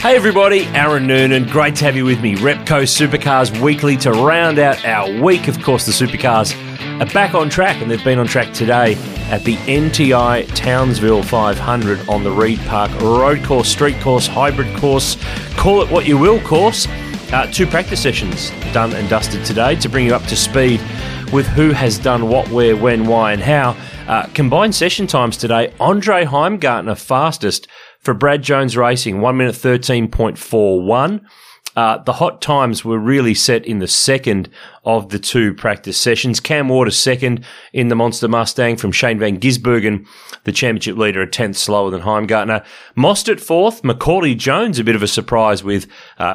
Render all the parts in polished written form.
Hey everybody, Aaron Noonan. Great to have you with me. Repco Supercars Weekly to round out our week. Of course, the Supercars are back on track, and they've been on track today at the NTI Townsville 500 on the Reed Park Road Course, Street Course, Hybrid Course, call it what you will course. Two practice sessions done and dusted today to bring you up to speed with who has done what, where, when, why and how. Combined session times today, Andre Heimgartner fastest for Brad Jones Racing, 1 minute 13.41. The hot times were really set in the second of the two practice sessions. Cam Waters second in the Monster Mustang from Shane Van Gisbergen, the championship leader, a tenth slower than Heimgartner. Mostert fourth, McCauley Jones, a bit of a surprise with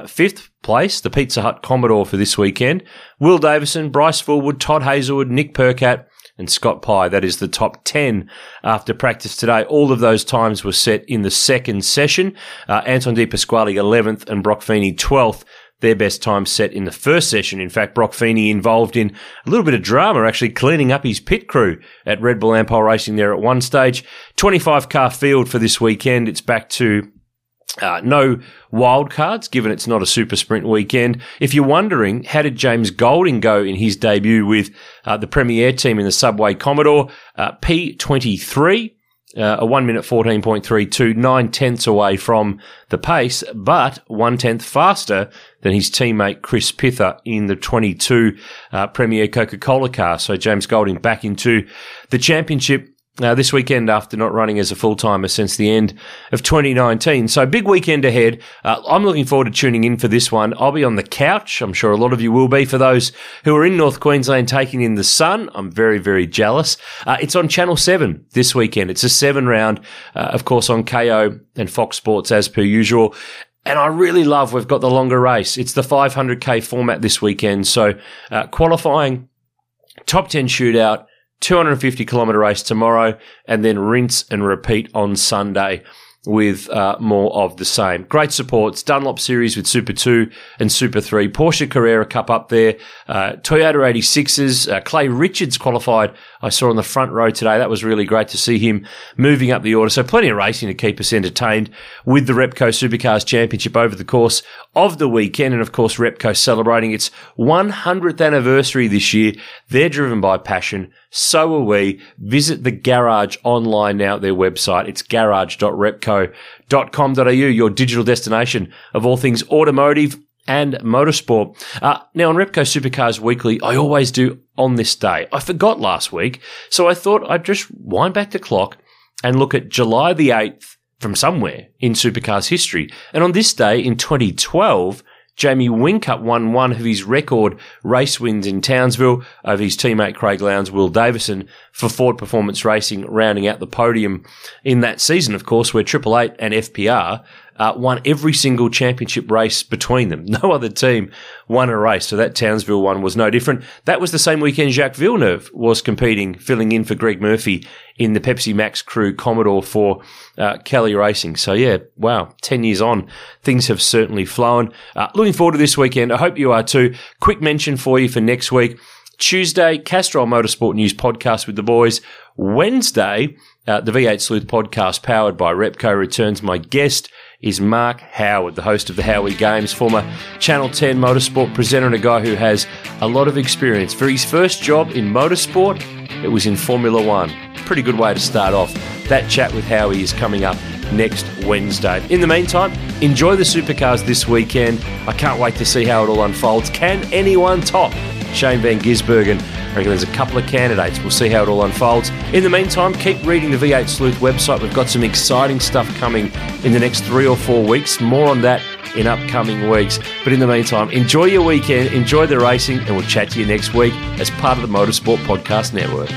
fifth place, the Pizza Hut Commodore for this weekend. Will Davison, Bryce Fullwood, Todd Hazelwood, Nick Perkatt, and Scott Pye. That is the top 10 after practice today. All of those times were set in the second session. Anton Di Pasquale 11th and Brock Feeney 12th. Their best time set in the first session. In fact, Brock Feeney involved in a little bit of drama, actually cleaning up his pit crew at Red Bull Ampol Racing there at one stage. 25-car field for this weekend. It's back to no wildcards, given it's not a super sprint weekend. If you're wondering, how did James Golding go in his debut with the Premier team in the Subway Commodore? P23, a 1 minute 14.32, 9 tenths away from the pace, but 1 tenth faster than his teammate Chris Pither in the 22 Premier Coca-Cola car. So James Golding back into the championship this weekend after not running as a full-timer since the end of 2019. So big weekend ahead. I'm looking forward to tuning in for this one. I'll be on the couch. I'm sure a lot of you will be. For those who are in North Queensland taking in the sun, I'm very, very jealous. It's on Channel 7 this weekend. It's a 7-round, of course, on KO and Fox Sports as per usual. And I really love we've got the longer race. It's the 500K format this weekend. So qualifying, top 10 shootout, 250-kilometre race tomorrow, and then rinse and repeat on Sunday with more of the same. Great supports, Dunlop Series with Super 2 and Super 3, Porsche Carrera Cup up there, Toyota 86s, Clay Richards qualified, I saw on the front row today. That was really great to see him moving up the order. So plenty of racing to keep us entertained with the Repco Supercars Championship over the course of the weekend. And, of course, Repco celebrating its 100th anniversary this year. They're driven by passion. So are we. Visit the Garage online now at their website. It's garage.repco.com.au, your digital destination of all things automotive and motorsport. Now, on Repco Supercars Weekly, I always do on this day. I forgot last week, so I thought I'd just wind back the clock and look at July the 8th from somewhere in Supercars history. And on this day in 2012, Jamie Whincup won one of his record race wins in Townsville over his teammate Craig Lowndes, Will Davison, for Ford Performance Racing, rounding out the podium in that season, of course, where 888 and FPR won every single championship race between them. No other team won a race, so that Townsville one was no different. That was the same weekend Jacques Villeneuve was competing, filling in for Greg Murphy in the Pepsi Max Crew Commodore for Kelly Racing. So, yeah, wow, 10 years on, things have certainly flown. Looking forward to this weekend. I hope you are too. Quick mention for you for next week. Tuesday, Castrol Motorsport News Podcast with the boys. Wednesday, the V8 Sleuth Podcast powered by Repco returns. My guest is Mark Howard, the host of the Howie Games, former Channel 10 motorsport presenter and a guy who has a lot of experience. For his first job in motorsport, it was in Formula One. Pretty good way to start off. That chat with Howie is coming up next Wednesday. In the meantime, enjoy the Supercars this weekend. I can't wait to see how it all unfolds. Can anyone top Shane Van Gisbergen? I reckon there's a couple of candidates. We'll see how it all unfolds. In the meantime, keep reading the V8 Sleuth website. We've got some exciting stuff coming in the next 3 or 4 weeks. More on that in upcoming weeks. But in the meantime, enjoy your weekend, enjoy the racing, and we'll chat to you next week as part of the Motorsport Podcast Network.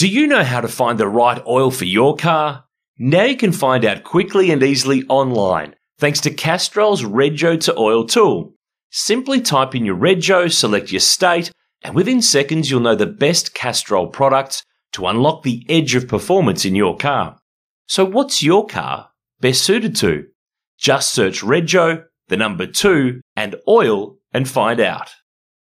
Do you know how to find the right oil for your car? Now you can find out quickly and easily online, thanks to Castrol's Rego2Oil tool. Simply type in your Rego, select your state, and within seconds you'll know the best Castrol products to unlock the edge of performance in your car. So what's your car best suited to? Just search Rego, the number 2, and oil and find out.